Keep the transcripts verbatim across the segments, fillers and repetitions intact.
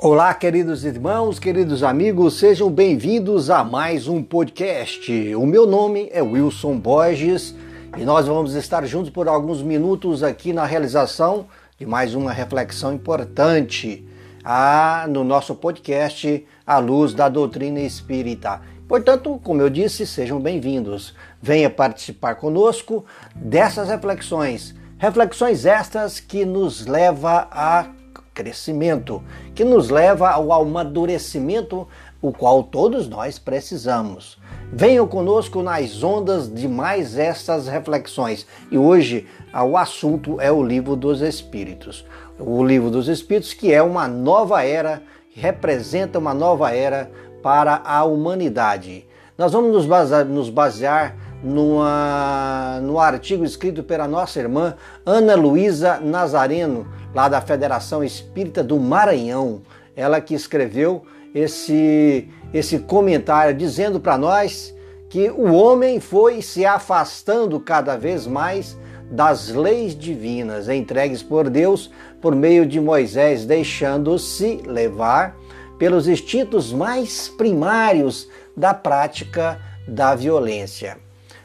Olá, queridos irmãos, queridos amigos, sejam bem-vindos a mais um podcast. O meu nome é Wilson Borges e nós vamos estar juntos por alguns minutos aqui na realização de mais uma reflexão importante ah, no nosso podcast A Luz da Doutrina Espírita. Portanto, como eu disse, sejam bem-vindos. Venha participar conosco dessas reflexões. Reflexões estas que nos leva a crescimento, que nos leva ao amadurecimento, o qual todos nós precisamos. Venham conosco nas ondas de mais estas reflexões. E hoje o assunto é o Livro dos Espíritos. O Livro dos Espíritos, que é uma nova era, representa uma nova era para a humanidade. Nós vamos nos basear, nos basear numa, num artigo escrito pela nossa irmã Ana Luísa Nazareno, lá da Federação Espírita do Maranhão. Ela que escreveu esse, esse comentário dizendo para nós que o homem foi se afastando cada vez mais das leis divinas entregues por Deus por meio de Moisés, deixando-se levar pelos instintos mais primários da prática da violência.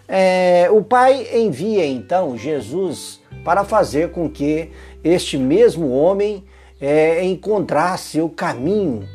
É, o Pai envia então Jesus para fazer com que este mesmo homem é, encontrasse o caminho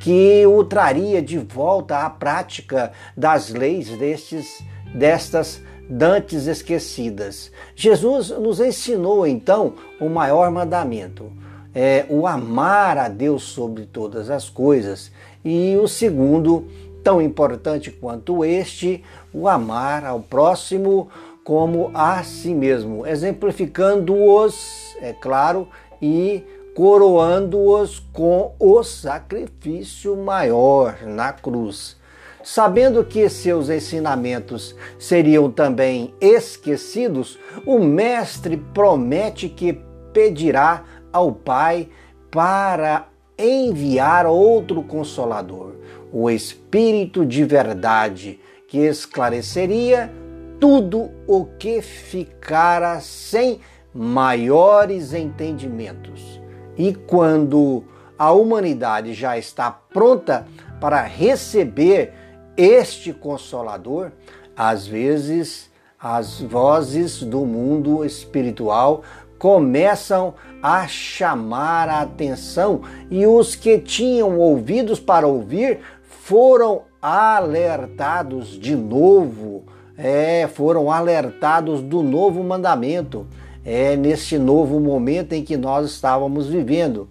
que o traria de volta à prática das leis destes, destas dantes esquecidas. Jesus nos ensinou então o maior mandamento, é, o amar a Deus sobre todas as coisas, e o segundo, tão importante quanto este, o amar ao próximo como a si mesmo, exemplificando-os, é claro, e coroando-os com o sacrifício maior na cruz. Sabendo que seus ensinamentos seriam também esquecidos, o Mestre promete que pedirá ao Pai para enviar outro Consolador, o Espírito de Verdade, que esclareceria tudo o que ficara sem maiores entendimentos. E quando a humanidade já está pronta para receber este Consolador, às vezes as vozes do mundo espiritual começam a chamar a atenção, e os que tinham ouvidos para ouvir foram alertados de novo, é, foram alertados do novo mandamento, é, nesse novo momento em que nós estávamos vivendo.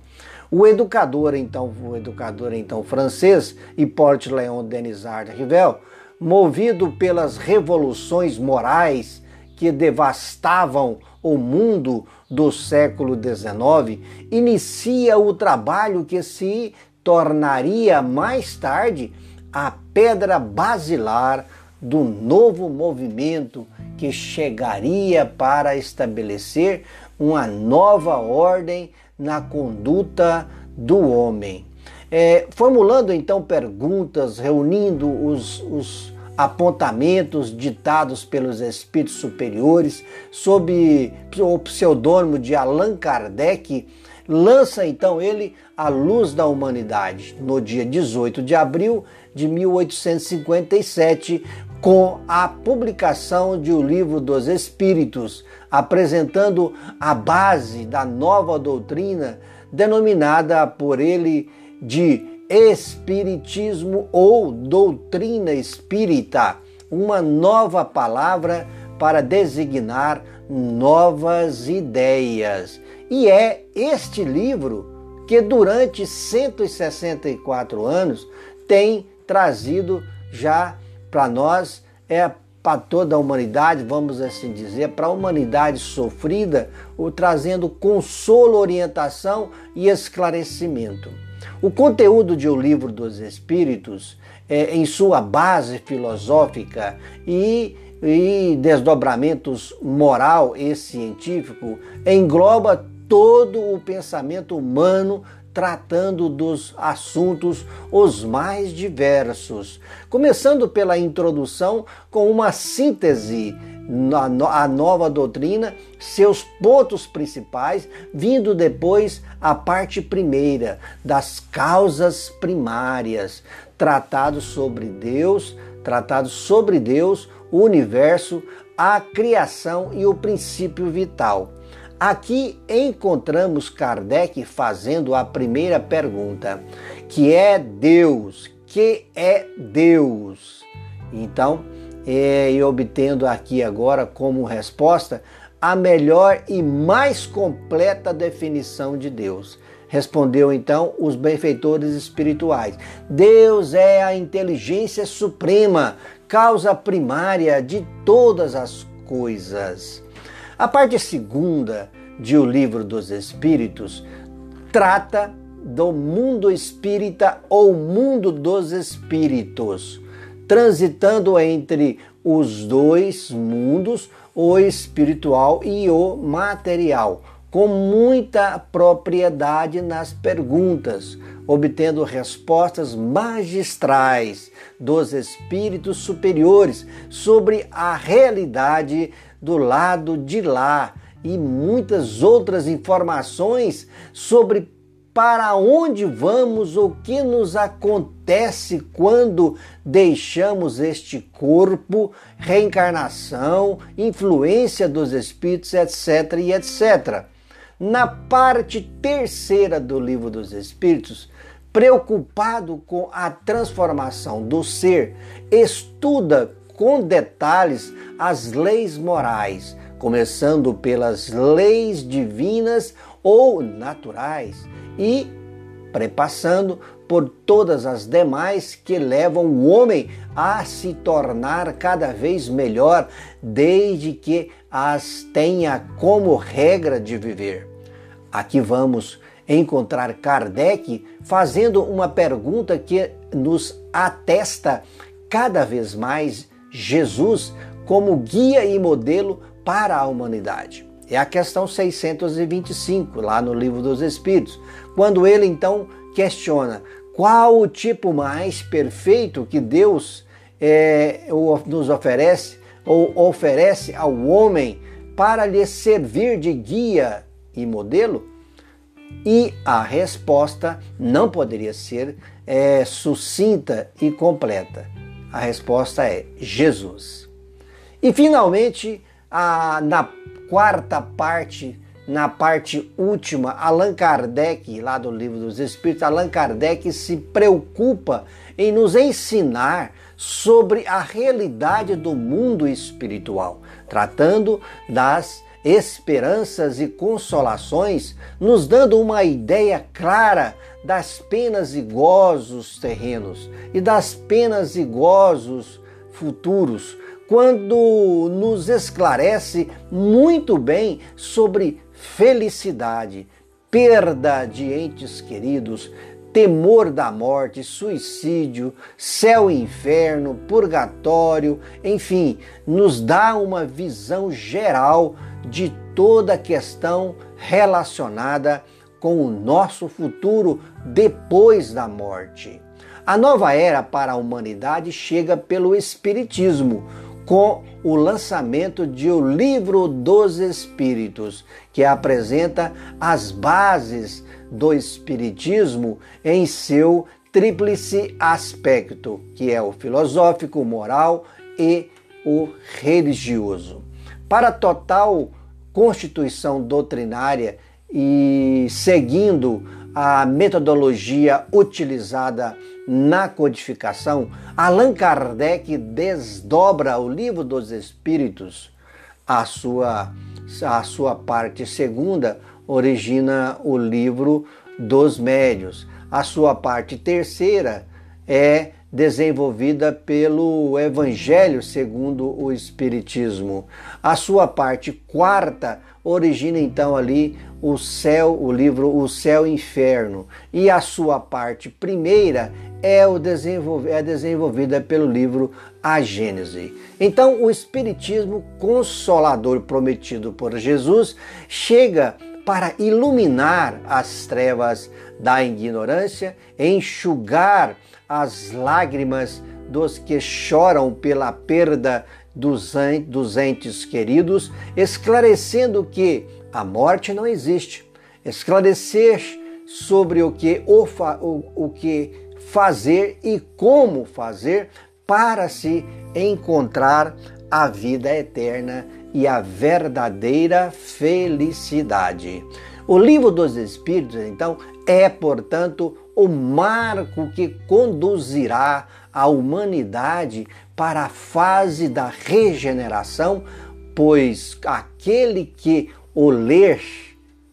O educador, então, o educador, então francês, Hippolyte Léon Denizard Rivail, movido pelas revoluções morais que devastavam o mundo do século dezenove, inicia o trabalho que se tornaria mais tarde a pedra basilar do novo movimento que chegaria para estabelecer uma nova ordem na conduta do homem. É, formulando então perguntas, reunindo os, os apontamentos ditados pelos espíritos superiores sob o pseudônimo de Allan Kardec, lança então ele a luz da humanidade no dia dezoito de abril de mil oitocentos e cinquenta e sete, com a publicação de O Livro dos Espíritos, apresentando a base da nova doutrina denominada por ele de Espiritismo ou Doutrina Espírita, uma nova palavra para designar novas ideias. E é este livro que durante cento e sessenta e quatro anos tem trazido já para nós, é para toda a humanidade, vamos assim dizer, para a humanidade sofrida, o trazendo consolo, orientação e esclarecimento. O conteúdo de O Livro dos Espíritos, é, em sua base filosófica e e desdobramentos moral e científico, engloba todo o pensamento humano, tratando dos assuntos os mais diversos, começando pela introdução com uma síntese a nova doutrina, seus pontos principais, vindo depois a parte primeira, das causas primárias, tratado sobre Deus, tratado sobre Deus, o universo, a criação e o princípio vital. Aqui encontramos Kardec fazendo a primeira pergunta, que é Deus, que é Deus? Então, é, e obtendo aqui agora como resposta a melhor e mais completa definição de Deus. Respondeu então os benfeitores espirituais. Deus é a inteligência suprema, causa primária de todas as coisas. A parte segunda de O Livro dos Espíritos trata do mundo espírita ou mundo dos espíritos, transitando entre os dois mundos, o espiritual e o material, com muita propriedade nas perguntas, obtendo respostas magistrais dos espíritos superiores sobre a realidade do lado de lá e muitas outras informações sobre para onde vamos, o que nos acontece quando deixamos este corpo, reencarnação, influência dos espíritos, etc, e et cetera. Na parte terceira do Livro dos Espíritos, preocupado com a transformação do ser, estuda com detalhes as leis morais, começando pelas leis divinas ou naturais e prepassando por todas as demais que levam o homem a se tornar cada vez melhor, desde que as tenha como regra de viver. Aqui vamos encontrar Kardec fazendo uma pergunta que nos atesta cada vez mais Jesus como guia e modelo para a humanidade. É a questão seiscentos e vinte e cinco, lá no Livro dos Espíritos, quando ele então questiona qual o tipo mais perfeito que Deus é, nos oferece ou oferece ao homem para lhe servir de guia e modelo? E a resposta não poderia ser é, sucinta e completa. A resposta é Jesus. E finalmente, a, na quarta parte, na parte última, Allan Kardec, lá do Livro dos Espíritos, Allan Kardec se preocupa em nos ensinar sobre a realidade do mundo espiritual, tratando das esperanças e consolações, nos dando uma ideia clara das penas e gozos terrenos e das penas e gozos futuros, quando nos esclarece muito bem sobre felicidade, perda de entes queridos, temor da morte, suicídio, céu e inferno, purgatório, enfim, nos dá uma visão geral de toda a questão relacionada com o nosso futuro depois da morte. A nova era para a humanidade chega pelo Espiritismo, com o lançamento de O Livro dos Espíritos, que apresenta as bases do Espiritismo em seu tríplice aspecto, que é o filosófico, o moral e o religioso. Para a total constituição doutrinária e seguindo a metodologia utilizada na codificação, Allan Kardec desdobra o Livro dos Espíritos. A sua, a sua parte segunda origina o Livro dos Médiuns. A sua parte terceira é desenvolvida pelo Evangelho segundo o Espiritismo. A sua parte quarta origina então ali o céu, o livro O Céu e o Inferno. E a sua parte primeira é, o desenvol... é desenvolvida pelo livro A Gênese. Então o Espiritismo consolador prometido por Jesus chega para iluminar as trevas da ignorância, enxugar as lágrimas dos que choram pela perda dos entes queridos, esclarecendo que a morte não existe. Esclarecer sobre o que, o, o, o que fazer e como fazer para se encontrar a vida eterna e a verdadeira felicidade. O Livro dos Espíritos, então, é, portanto, o marco que conduzirá a humanidade para a fase da regeneração, pois aquele que o ler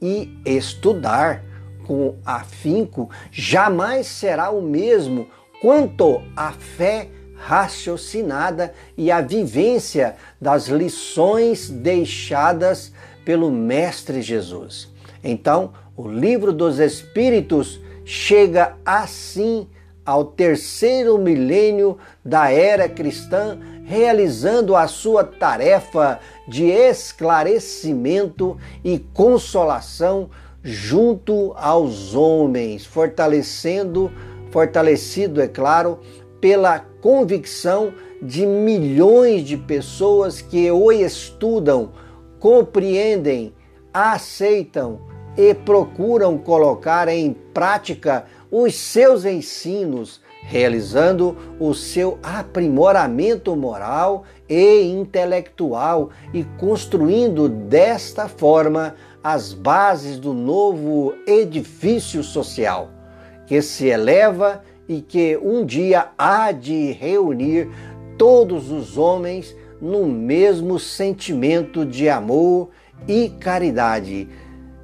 e estudar com afinco jamais será o mesmo quanto à fé raciocinada e à vivência das lições deixadas pelo Mestre Jesus. Então, o Livro dos Espíritos chega assim ao terceiro milênio da era cristã, realizando a sua tarefa de esclarecimento e consolação junto aos homens, fortalecendo, fortalecido, é claro, pela convicção de milhões de pessoas que o estudam, compreendem, aceitam e procuram colocar em prática os seus ensinos, realizando o seu aprimoramento moral e intelectual e construindo desta forma as bases do novo edifício social, que se eleva e que um dia há de reunir todos os homens no mesmo sentimento de amor e caridade.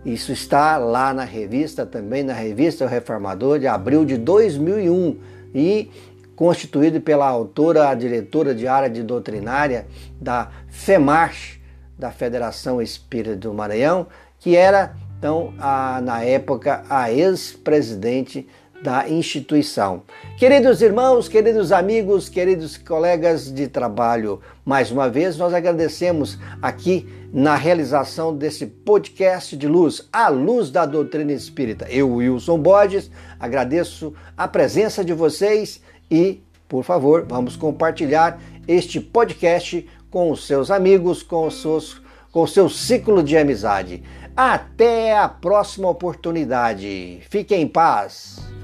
Isso está lá na revista, também na revista O Reformador, de abril de dois mil e um, e constituído pela autora, a diretora de área de doutrinária da FEMARCH, da Federação Espírita do Maranhão, que era, então, a, na época, a ex-presidente da instituição. Queridos irmãos, queridos amigos, queridos colegas de trabalho, mais uma vez nós agradecemos aqui na realização desse podcast de luz, A Luz da Doutrina Espírita. Eu, Wilson Borges, agradeço a presença de vocês e, por favor, vamos compartilhar este podcast com os seus amigos, com os seus, com o seu ciclo de amizade. Até a próxima oportunidade. Fiquem em paz.